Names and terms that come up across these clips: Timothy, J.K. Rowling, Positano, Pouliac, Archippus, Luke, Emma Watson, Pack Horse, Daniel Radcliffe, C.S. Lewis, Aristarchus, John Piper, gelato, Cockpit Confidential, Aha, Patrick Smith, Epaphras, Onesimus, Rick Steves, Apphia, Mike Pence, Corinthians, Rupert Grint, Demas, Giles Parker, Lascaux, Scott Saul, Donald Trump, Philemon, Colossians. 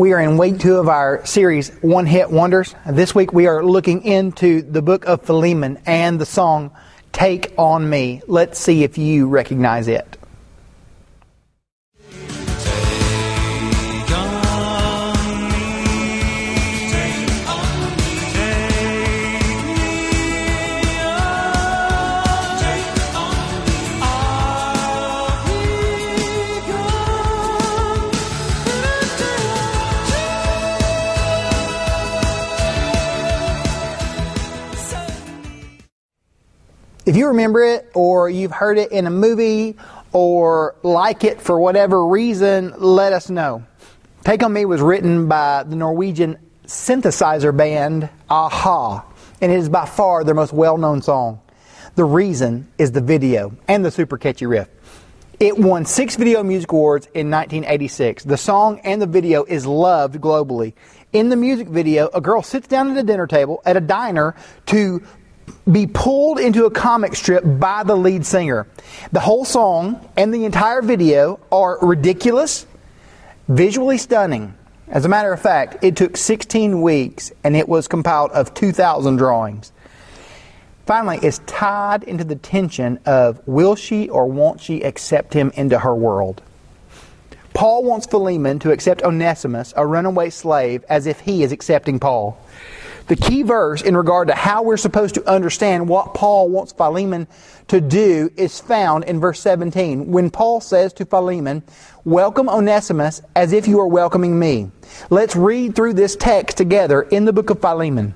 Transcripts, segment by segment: We are in week 2 of our series, One Hit Wonders. This week we are looking into the book of Philemon and the song, Take On Me. Let's see if you recognize it. If you remember it, or you've heard it in a movie, or like it for whatever reason, let us know. Take On Me was written by the Norwegian synthesizer band Aha, and it is by far their most well-known song. The reason is the video and the super catchy riff. It won 6 Video Music Awards in 1986. The song and the video is loved globally. In the music video, a girl sits down at a dinner table at a diner to be pulled into a comic strip by the lead singer. The whole song and the entire video are ridiculous, visually stunning. As a matter of fact, it took 16 weeks and it was compiled of 2,000 drawings. Finally, it's tied into the tension of will she or won't she accept him into her world? Paul wants Philemon to accept Onesimus, a runaway slave, as if he is accepting Paul. The key verse in regard to how we're supposed to understand what Paul wants Philemon to do is found in verse 17, when Paul says to Philemon, "Welcome Onesimus as if you are welcoming me." Let's read through this text together in the book of Philemon.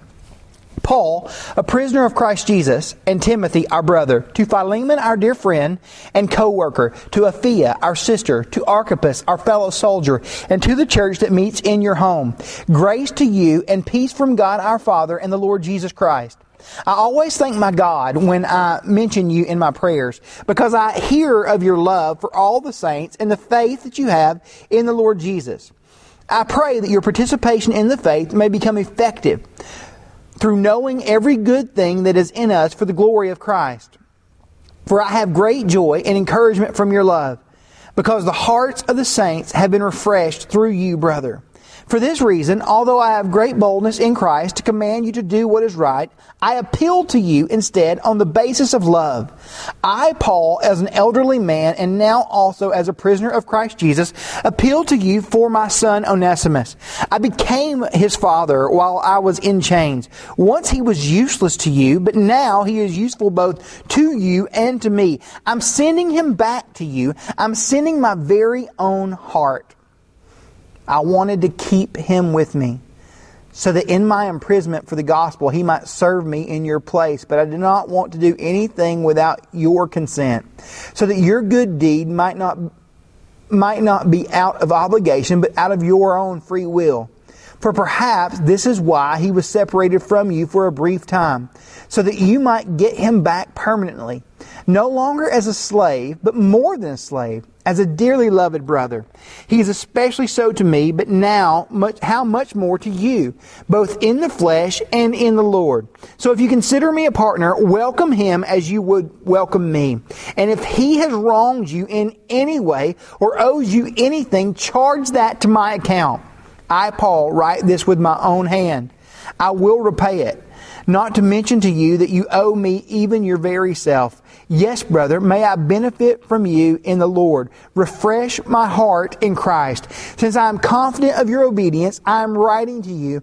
Paul, a prisoner of Christ Jesus, and Timothy, our brother, to Philemon, our dear friend and co-worker, to Apphia, our sister, to Archippus, our fellow soldier, and to the church that meets in your home. Grace to you and peace from God our Father and the Lord Jesus Christ. I always thank my God when I mention you in my prayers, because I hear of your love for all the saints and the faith that you have in the Lord Jesus. I pray that your participation in the faith may become effective through knowing every good thing that is in us for the glory of Christ. For I have great joy and encouragement from your love, because the hearts of the saints have been refreshed through you, brother. For this reason, although I have great boldness in Christ to command you to do what is right, I appeal to you instead on the basis of love. I, Paul, as an elderly man and now also as a prisoner of Christ Jesus, appeal to you for my son Onesimus. I became his father while I was in chains. Once he was useless to you, but now he is useful both to you and to me. I'm sending him back to you. I'm sending my very own heart. I wanted to keep him with me, so that in my imprisonment for the gospel he might serve me in your place. But I do not want to do anything without your consent, so that your good deed might not be out of obligation, but out of your own free will. For perhaps this is why he was separated from you for a brief time, so that you might get him back permanently, no longer as a slave, but more than a slave, as a dearly loved brother. He is especially so to me, but now how much more to you, both in the flesh and in the Lord. So if you consider me a partner, welcome him as you would welcome me. And if he has wronged you in any way or owes you anything, charge that to my account. I, Paul, write this with my own hand. I will repay it. Not to mention to you that you owe me even your very self. Yes, brother, may I benefit from you in the Lord. Refresh my heart in Christ. Since I am confident of your obedience, I am writing to you,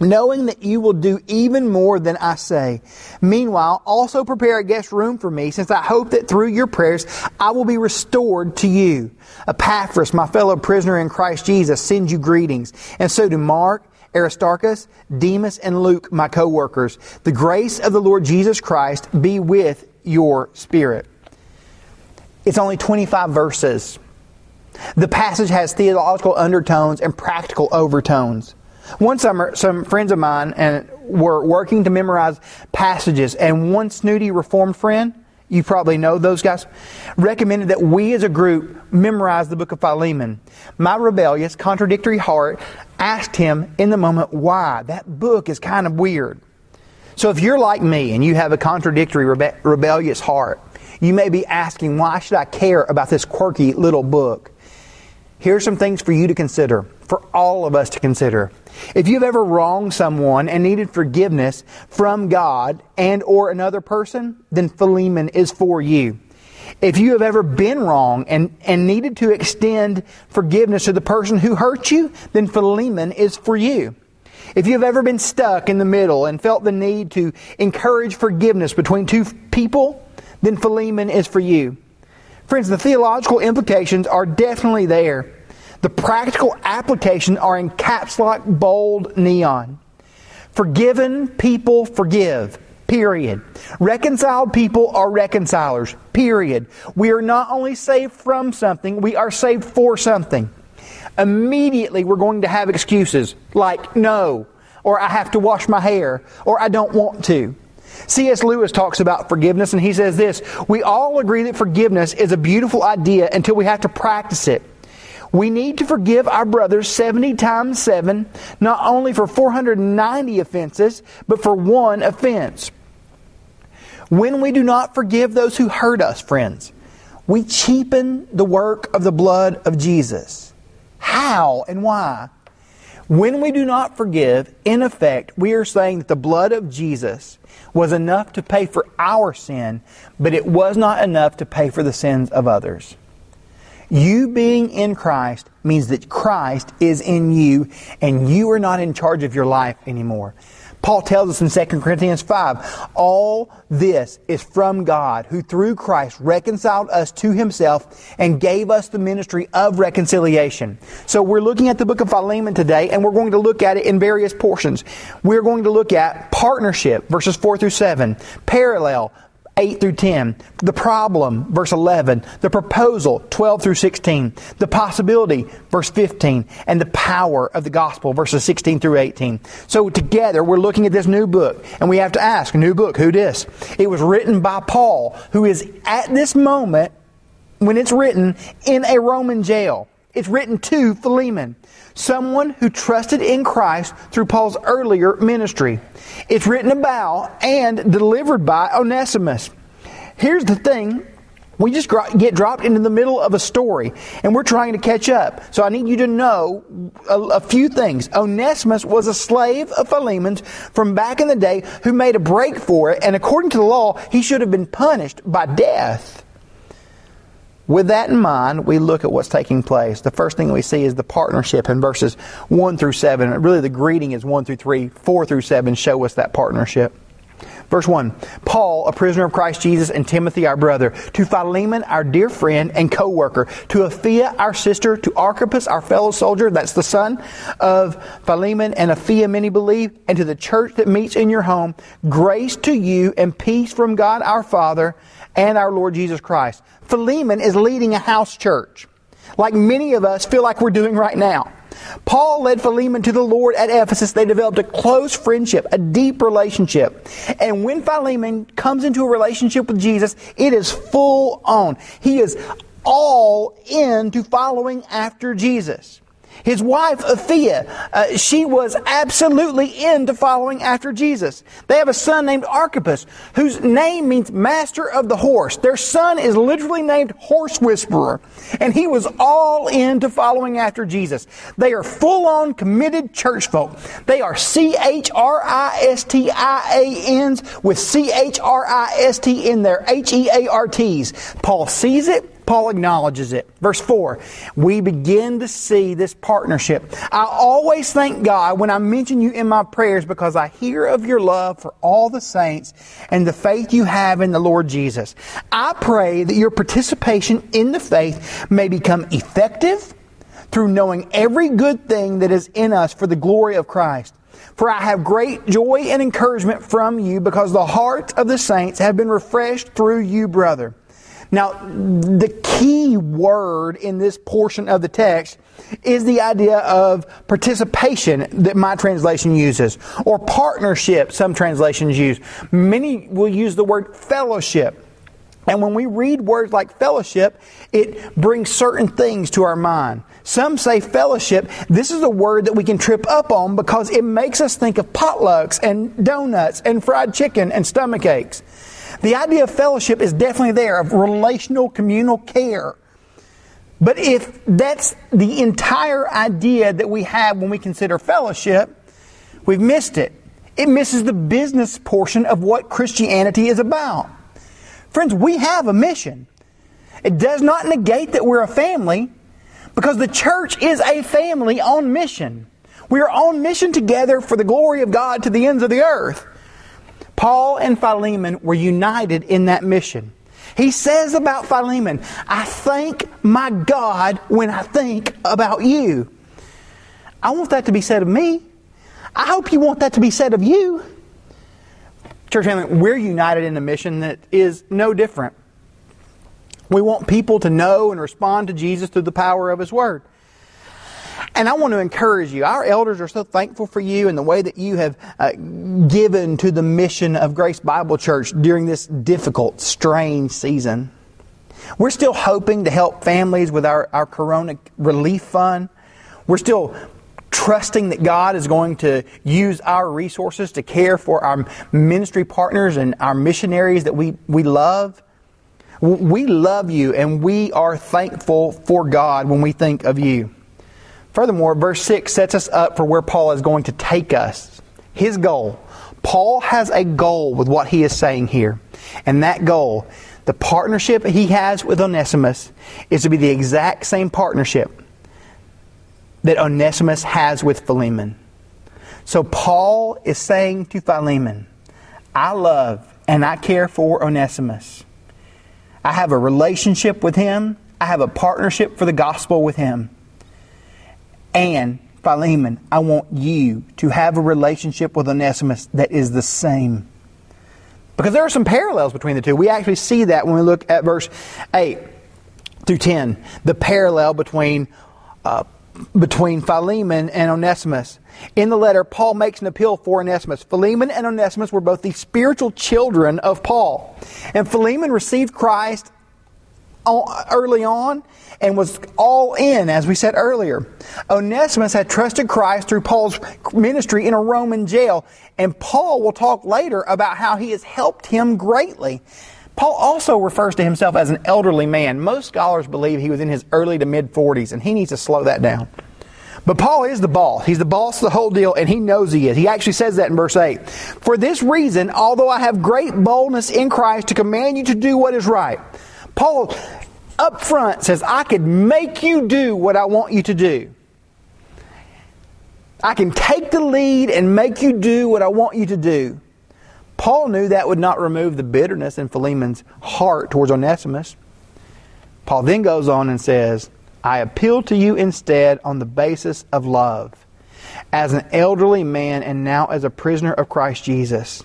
knowing that you will do even more than I say. Meanwhile, also prepare a guest room for me, since I hope that through your prayers I will be restored to you. Epaphras, my fellow prisoner in Christ Jesus, sends you greetings, and so do Mark, Aristarchus, Demas, and Luke, my co-workers. The grace of the Lord Jesus Christ be with your spirit. It's only 25 verses. The passage has theological undertones and practical overtones. One summer, some friends of mine were working to memorize passages, and one snooty Reformed friend, you probably know those guys, recommended that we as a group memorize the book of Philemon. My rebellious, contradictory heart asked him in the moment why. That book is kind of weird. So if you're like me and you have a contradictory, rebellious heart, you may be asking, why should I care about this quirky little book? here are some things for you to consider, for all of us to consider. If you've ever wronged someone and needed forgiveness from God and or another person, then Philemon is for you. If you have ever been wrong and needed to extend forgiveness to the person who hurt you, then Philemon is for you. If you've ever been stuck in the middle and felt the need to encourage forgiveness between two people, then Philemon is for you. Friends, the theological implications are definitely there. The practical applications are in caps lock, bold neon. Forgiven people forgive. Period. Reconciled people are reconcilers. Period. We are not only saved from something, we are saved for something. Immediately we're going to have excuses like no, or I have to wash my hair, or I don't want to. C.S. Lewis talks about forgiveness and he says this, we all agree that forgiveness is a beautiful idea until we have to practice it. We need to forgive our brothers 70 times 7, not only for 490 offenses, but for one offense. When we do not forgive those who hurt us, friends, we cheapen the work of the blood of Jesus. How and why? When we do not forgive, in effect, we are saying that the blood of Jesus was enough to pay for our sin, but it was not enough to pay for the sins of others. You being in Christ means that Christ is in you and you are not in charge of your life anymore. Paul tells us in 2 Corinthians 5, all this is from God, who through Christ reconciled us to Himself and gave us the ministry of reconciliation. So we're looking at the book of Philemon today, and we're going to look at it in various portions. We're going to look at partnership, verses 4 through 7, parallel, 8 through 10, the problem, verse 11, the proposal, 12 through 16, the possibility, verse 15, and the power of the gospel, verses 16 through 18. So together we're looking at this new book, and we have to ask, new book, who dis? It was written by Paul, who is at this moment, when it's written, in a Roman jail. It's written to Philemon, someone who trusted in Christ through Paul's earlier ministry. It's written about and delivered by Onesimus. Here's the thing. We just get dropped into the middle of a story, and we're trying to catch up. So I need you to know a few things. Onesimus was a slave of Philemon's from back in the day who made a break for it, and according to the law, he should have been punished by death. With that in mind, we look at what's taking place. The first thing we see is the partnership in verses 1 through 7. Really, the greeting is 1 through 3. 4 through 7 show us that partnership. Verse 1, Paul, a prisoner of Christ Jesus, and Timothy, our brother, to Philemon, our dear friend and co-worker, to Apphia, our sister, to Archippus, our fellow soldier, that's the son of Philemon and Apphia, many believe, and to the church that meets in your home, grace to you and peace from God our Father and our Lord Jesus Christ. Philemon is leading a house church, like many of us feel like we're doing right now. Paul led Philemon to the Lord at Ephesus. They developed a close friendship, a deep relationship. And when Philemon comes into a relationship with Jesus, it is full on. He is all in to following after Jesus. His wife, Apphia, she was absolutely into following after Jesus. They have a son named Archippus, whose name means master of the horse. Their son is literally named Horse Whisperer, and he was all into following after Jesus. They are full-on committed church folk. They are Christians with Christ in their hearts. Paul sees it. Paul acknowledges it. Verse 4, we begin to see this partnership. I always thank God when I mention you in my prayers because I hear of your love for all the saints and the faith you have in the Lord Jesus. I pray that your participation in the faith may become effective through knowing every good thing that is in us for the glory of Christ. For I have great joy and encouragement from you because the hearts of the saints have been refreshed through you, brother. Now, the key word in this portion of the text is the idea of participation that my translation uses, or partnership some translations use. Many will use the word fellowship. And when we read words like fellowship, it brings certain things to our mind. Some say fellowship. This is a word that we can trip up on because it makes us think of potlucks and donuts and fried chicken and stomach aches. The idea of fellowship is definitely there, of relational, communal care. But if that's the entire idea that we have when we consider fellowship, we've missed it. It misses the business portion of what Christianity is about. Friends, we have a mission. It does not negate that we're a family, because the church is a family on mission. We are on mission together for the glory of God to the ends of the earth. Paul and Philemon were united in that mission. He says about Philemon, "I thank my God when I think about you." I want that to be said of me. I hope you want that to be said of you. Church family, we're united in a mission that is no different. We want people to know and respond to Jesus through the power of His Word. And I want to encourage you. Our elders are so thankful for you and the way that you have given to the mission of Grace Bible Church during this difficult, strange season. We're still hoping to help families with our Corona Relief Fund. We're still trusting that God is going to use our resources to care for our ministry partners and our missionaries that we love. We love you, and we are thankful for God when we think of you. Furthermore, verse 6 sets us up for where Paul is going to take us. His goal. Paul has a goal with what he is saying here. And that goal, the partnership he has with Onesimus, is to be the exact same partnership that Onesimus has with Philemon. So Paul is saying to Philemon, I love and I care for Onesimus. I have a relationship with him. I have a partnership for the gospel with him. And Philemon, I want you to have a relationship with Onesimus that is the same. Because there are some parallels between the two. We actually see that when we look at verse 8 through 10. The parallel between Philemon and Onesimus. In the letter, Paul makes an appeal for Onesimus. Philemon and Onesimus were both the spiritual children of Paul. And Philemon received Christ early on and was all in, as we said earlier. Onesimus had trusted Christ through Paul's ministry in a Roman jail, and Paul will talk later about how he has helped him greatly. Paul also refers to himself as an elderly man. Most scholars believe he was in his early to mid-40s, and he needs to slow that down. But Paul is the boss. He's the boss of the whole deal, and he knows he is. He actually says that in verse 8. For this reason, although I have great boldness in Christ to command you to do what is right. Paul up front says, I could make you do what I want you to do. I can take the lead and make you do what I want you to do. Paul knew that would not remove the bitterness in Philemon's heart towards Onesimus. Paul then goes on and says, I appeal to you instead on the basis of love, as an elderly man and now as a prisoner of Christ Jesus.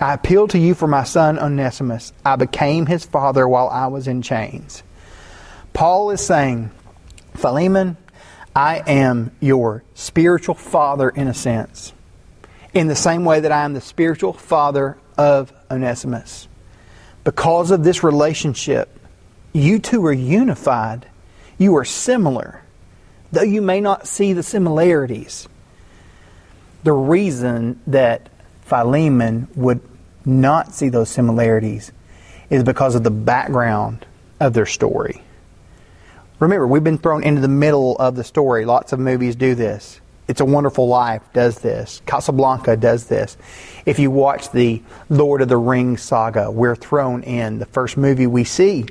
I appeal to you for my son Onesimus. I became his father while I was in chains. Paul is saying, Philemon, I am your spiritual father in a sense, in the same way that I am the spiritual father of Onesimus. Because of this relationship, you two are unified. You are similar, though you may not see the similarities. The reason that Philemon would not see those similarities is because of the background of their story. Remember, we've been thrown into the middle of the story. Lots of movies do this. It's a Wonderful Life does this. Casablanca does this. If you watch the Lord of the Rings saga, we're thrown in. The first movie we see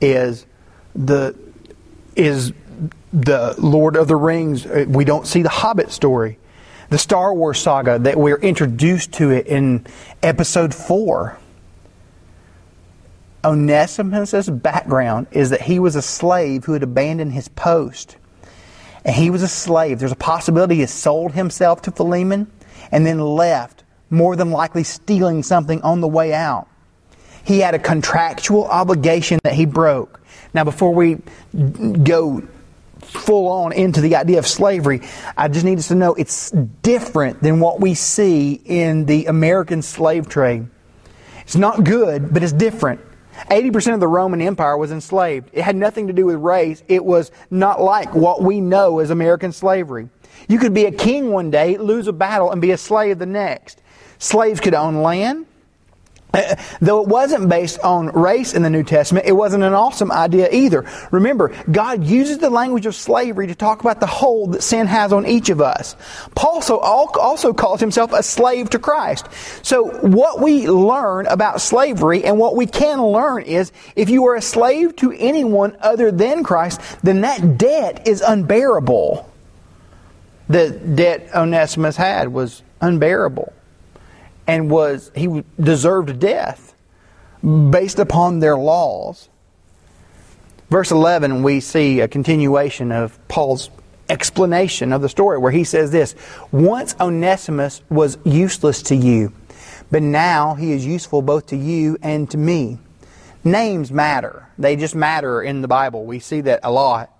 is the Lord of the Rings. We don't see the Hobbit story. The Star Wars saga, that we're introduced to it in episode 4. Onesimus' background is that he was a slave who had abandoned his post. And he was a slave. There's a possibility he sold himself to Philemon and then left, more than likely stealing something on the way out. He had a contractual obligation that he broke. Now, before we go full on into the idea of slavery, I just need us to know it's different than what we see in the American slave trade. It's not good, but it's different. 80% of the Roman Empire was enslaved. It had nothing to do with race. It was not like what we know as American slavery. You could be a king one day, lose a battle, and be a slave the next. Slaves could own land. Though it wasn't based on race in the New Testament, it wasn't an awesome idea either. Remember, God uses the language of slavery to talk about the hold that sin has on each of us. Paul also calls himself a slave to Christ. So what we learn about slavery and what we can learn is if you are a slave to anyone other than Christ, then that debt is unbearable. The debt Onesimus had was unbearable. And he deserved death based upon their laws. Verse 11, we see a continuation of Paul's explanation of the story where he says this, "Once Onesimus was useless to you, but now he is useful both to you and to me." Names matter. They just matter in the Bible. We see that a lot.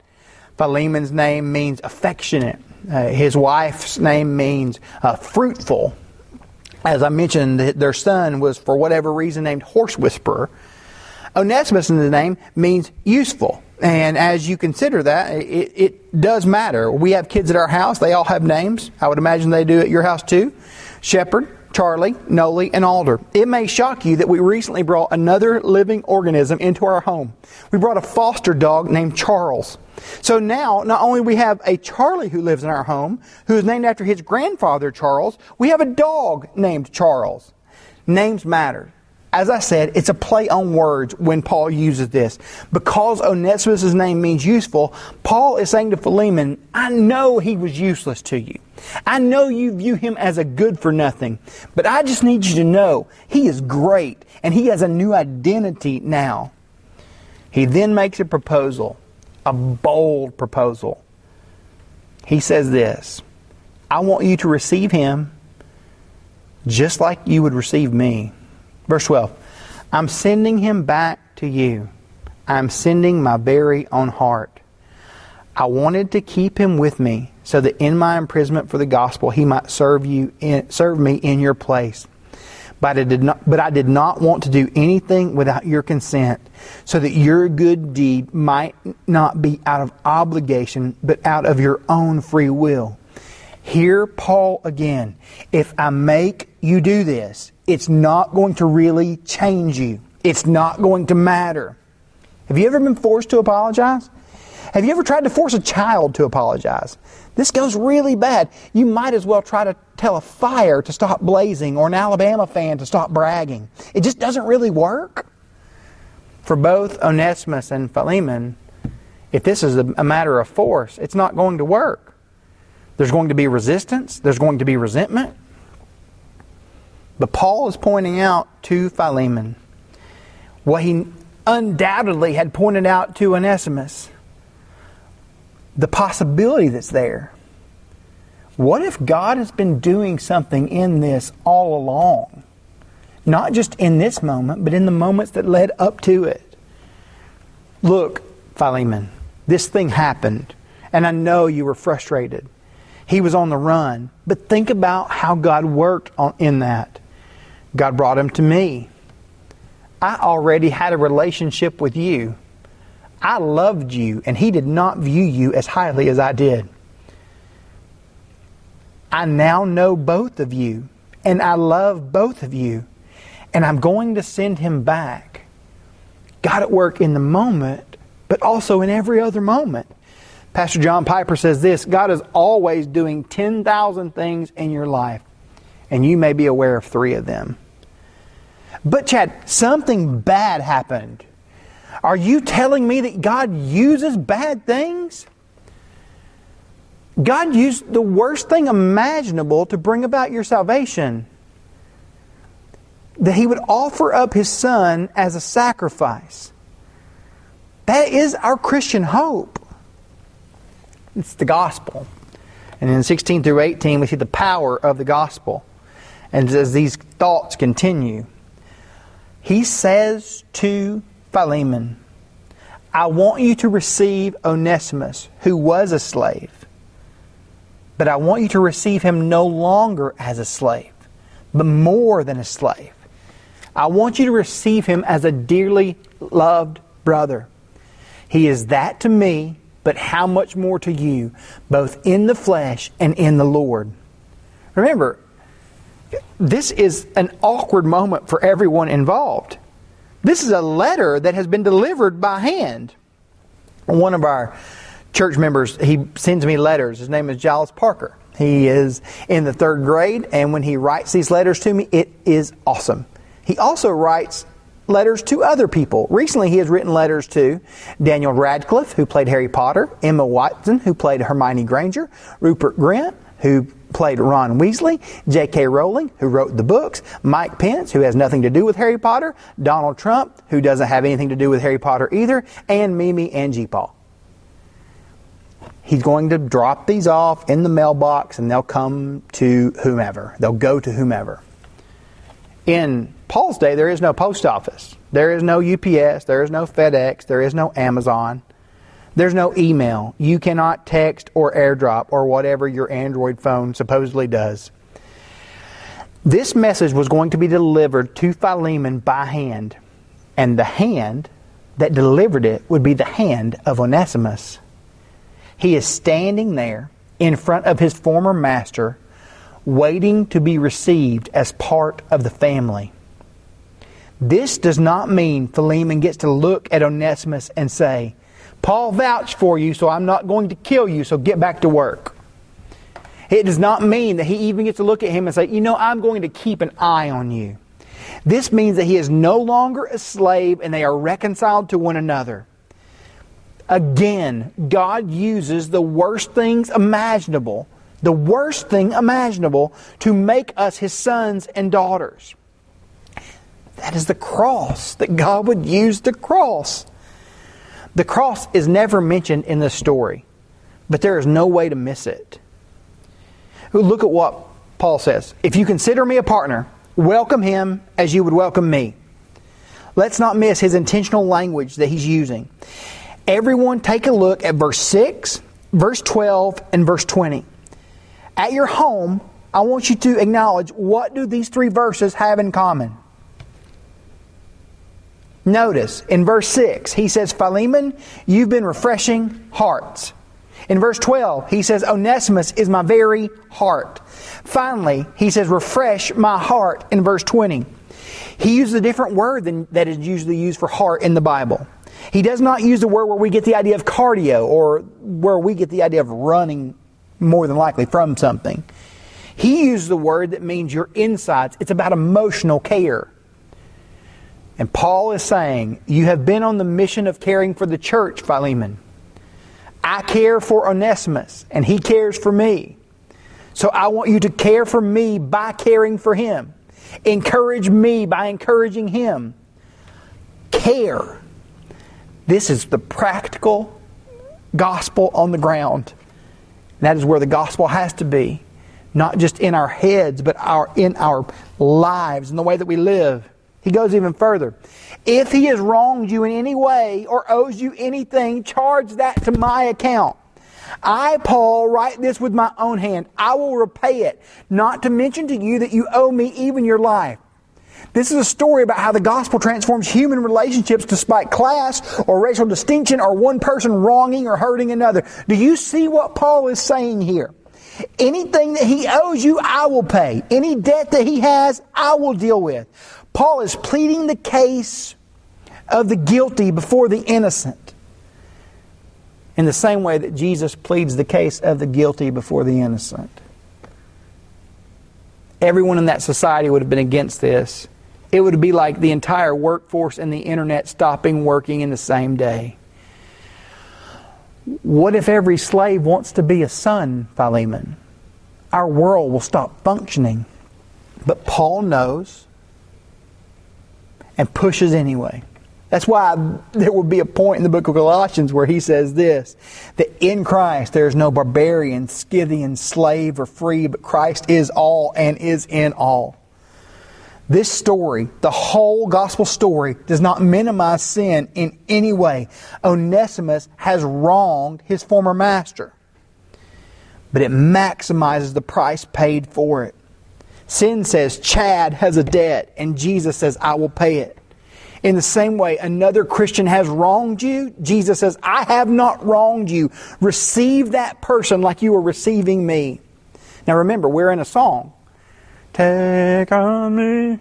Philemon's name means affectionate. His wife's name means fruitful. As I mentioned, their son was, for whatever reason, named Horse Whisperer. Onesimus in the name means useful. And as you consider that, it does matter. We have kids at our house. They all have names. I would imagine they do at your house too. Shepherd, Charlie, Noli, and Alder. It may shock you that we recently brought another living organism into our home. We brought a foster dog named Charles. So now, not only we have a Charlie who lives in our home, who is named after his grandfather Charles, we have a dog named Charles. Names matter. As I said, it's a play on words when Paul uses this. Because Onesimus' name means useful, Paul is saying to Philemon, I know he was useless to you. I know you view him as a good for nothing. But I just need you to know he is great and he has a new identity now. He then makes a proposal, a bold proposal. He says this, I want you to receive him just like you would receive me. Verse 12, I'm sending him back to you. I'm sending my very own heart. I wanted to keep him with me so that in my imprisonment for the gospel he might serve me in your place. But I did not want to do anything without your consent so that your good deed might not be out of obligation but out of your own free will. Hear Paul again. If I make you do this, it's not going to really change you. It's not going to matter. Have you ever been forced to apologize? Have you ever tried to force a child to apologize? This goes really bad. You might as well try to tell a fire to stop blazing or an Alabama fan to stop bragging. It just doesn't really work. For both Onesimus and Philemon, if this is a matter of force, it's not going to work. There's going to be resistance. There's going to be resentment. But Paul is pointing out to Philemon what he undoubtedly had pointed out to Onesimus. The possibility that's there. What if God has been doing something in this all along? Not just in this moment, but in the moments that led up to it. Look, Philemon, this thing happened, and I know you were frustrated. He was on the run, but think about how God worked in that. God brought him to me. I already had a relationship with you. I loved you, and he did not view you as highly as I did. I now know both of you, and I love both of you, and I'm going to send him back. God at work in the moment, but also in every other moment. Pastor John Piper says this, God is always doing 10,000 things in your life, and you may be aware of 3 of them. But Chad, something bad happened. Are you telling me that God uses bad things? God used the worst thing imaginable to bring about your salvation. That He would offer up His Son as a sacrifice. That is our Christian hope. It's the gospel. And in 16 through 18, we see the power of the gospel. And as these thoughts continue, he says to Philemon, I want you to receive Onesimus, who was a slave, but I want you to receive him no longer as a slave, but more than a slave. I want you to receive him as a dearly loved brother. He is that to me, but how much more to you, both in the flesh and in the Lord. Remember, This is an awkward moment for everyone involved. This is a letter that has been delivered by hand. One of our church members, he sends me letters. His name is Giles Parker. He is in the third grade, and when he writes these letters to me, it is awesome. He also writes letters to other people. Recently, he has written letters to Daniel Radcliffe, who played Harry Potter, Emma Watson, who played Hermione Granger, Rupert Grint, who played Ron Weasley, J.K. Rowling, who wrote the books, Mike Pence, who has nothing to do with Harry Potter, Donald Trump, who doesn't have anything to do with Harry Potter either, and Mimi and G-Paw. He's going to drop these off in the mailbox and they'll come to whomever. They'll go to whomever. In Paul's day, there is no post office. There is no UPS. There is no FedEx. There is no Amazon. There's no email. You cannot text or airdrop or whatever your Android phone supposedly does. This message was going to be delivered to Philemon by hand. And the hand that delivered it would be the hand of Onesimus. He is standing there in front of his former master, waiting to be received as part of the family. This does not mean Philemon gets to look at Onesimus and say, Paul vouched for you, so I'm not going to kill you, so get back to work. It does not mean that he even gets to look at him and say, you know, I'm going to keep an eye on you. This means that he is no longer a slave and they are reconciled to one another. Again, God uses the worst things imaginable, to make us His sons and daughters. That is the cross, that God would use the cross. The cross is never mentioned in this story, but there is no way to miss it. Look at what Paul says. If you consider me a partner, welcome him as you would welcome me. Let's not miss his intentional language that he's using. Everyone take a look at verse 6, verse 12, and verse 20. At your home, I want you to acknowledge, what do these three verses have in common? Notice, in verse 6, he says, Philemon, you've been refreshing hearts. In verse 12, he says, Onesimus is my very heart. Finally, he says, refresh my heart in verse 20. He uses a different word than that is usually used for heart in the Bible. He does not use the word where we get the idea of cardio or where we get the idea of running more than likely from something. He uses the word that means your insides. It's about emotional care. And Paul is saying, you have been on the mission of caring for the church, Philemon. I care for Onesimus and he cares for me. So I want you to care for me by caring for him. Encourage me by encouraging him. Care. This is the practical gospel on the ground. That is where the gospel has to be. Not just in our heads, but in our lives, in the way that we live. He goes even further. If he has wronged you in any way or owes you anything, charge that to my account. I, Paul, write this with my own hand. I will repay it. Not to mention to you that you owe me even your life. This is a story about how the gospel transforms human relationships despite class or racial distinction or one person wronging or hurting another. Do you see what Paul is saying here? Anything that he owes you, I will pay. Any debt that he has, I will deal with. Paul is pleading the case of the guilty before the innocent. In the same way that Jesus pleads the case of the guilty before the innocent. Everyone in that society would have been against this. It would be like the entire workforce and the internet stopping working in the same day. What if every slave wants to be a son, Philemon? Our world will stop functioning. But Paul knows and pushes anyway. That's why there will be a point in the book of Colossians where he says this, that in Christ there is no barbarian, Scythian, slave, or free, but Christ is all and is in all. This story, the whole gospel story, does not minimize sin in any way. Onesimus has wronged his former master, but it maximizes the price paid for it. Sin says, Chad has a debt, and Jesus says, I will pay it. In the same way, another Christian has wronged you. Jesus says, I have not wronged you. Receive that person like you are receiving me. Now remember, we're in a song Take on me.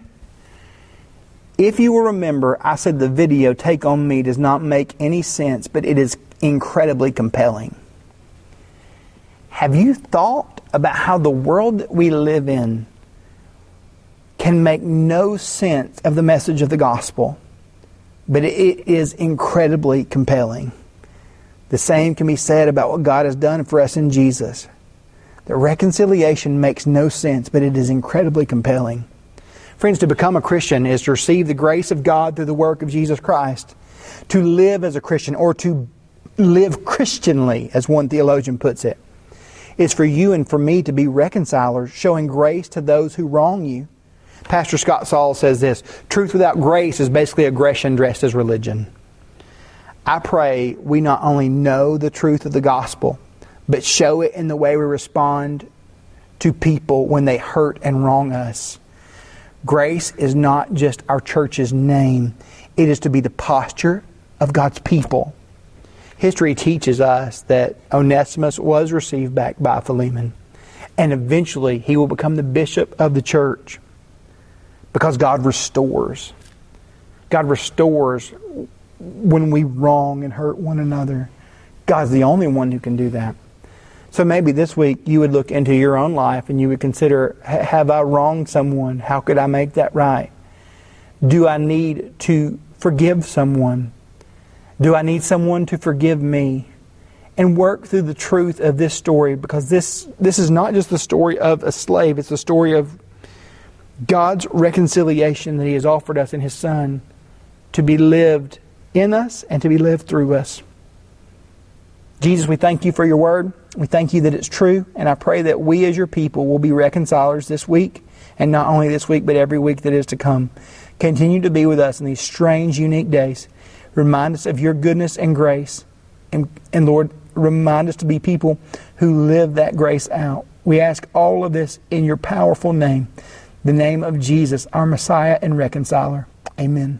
If you will remember, I said the video, Take on Me, does not make any sense, but it is incredibly compelling. Have you thought about how the world that we live in can make no sense of the message of the gospel, but it is incredibly compelling? The same can be said about what God has done for us in Jesus. The reconciliation makes no sense, but it is incredibly compelling. Friends, to become a Christian is to receive the grace of God through the work of Jesus Christ. To live as a Christian, or to live Christianly, as one theologian puts it, is for you and for me to be reconcilers, showing grace to those who wrong you. Pastor Scott Saul says this, "Truth without grace is basically aggression dressed as religion." I pray we not only know the truth of the gospel, but show it in the way we respond to people when they hurt and wrong us. Grace is not just our church's name. It is to be the posture of God's people. History teaches us that Onesimus was received back by Philemon, and eventually he will become the bishop of the church, because God restores. God restores when we wrong and hurt one another. God's the only one who can do that. So maybe this week you would look into your own life and you would consider, have I wronged someone? How could I make that right? Do I need to forgive someone? Do I need someone to forgive me? And work through the truth of this story, because this is not just the story of a slave. It's the story of God's reconciliation that He has offered us in His Son to be lived in us and to be lived through us. Jesus, we thank You for Your Word. We thank You that it's true. And I pray that we as Your people will be reconcilers this week. And not only this week, but every week that is to come. Continue to be with us in these strange, unique days. Remind us of Your goodness and grace. And Lord, remind us to be people who live that grace out. We ask all of this in Your powerful name. The name of Jesus, our Messiah and Reconciler. Amen.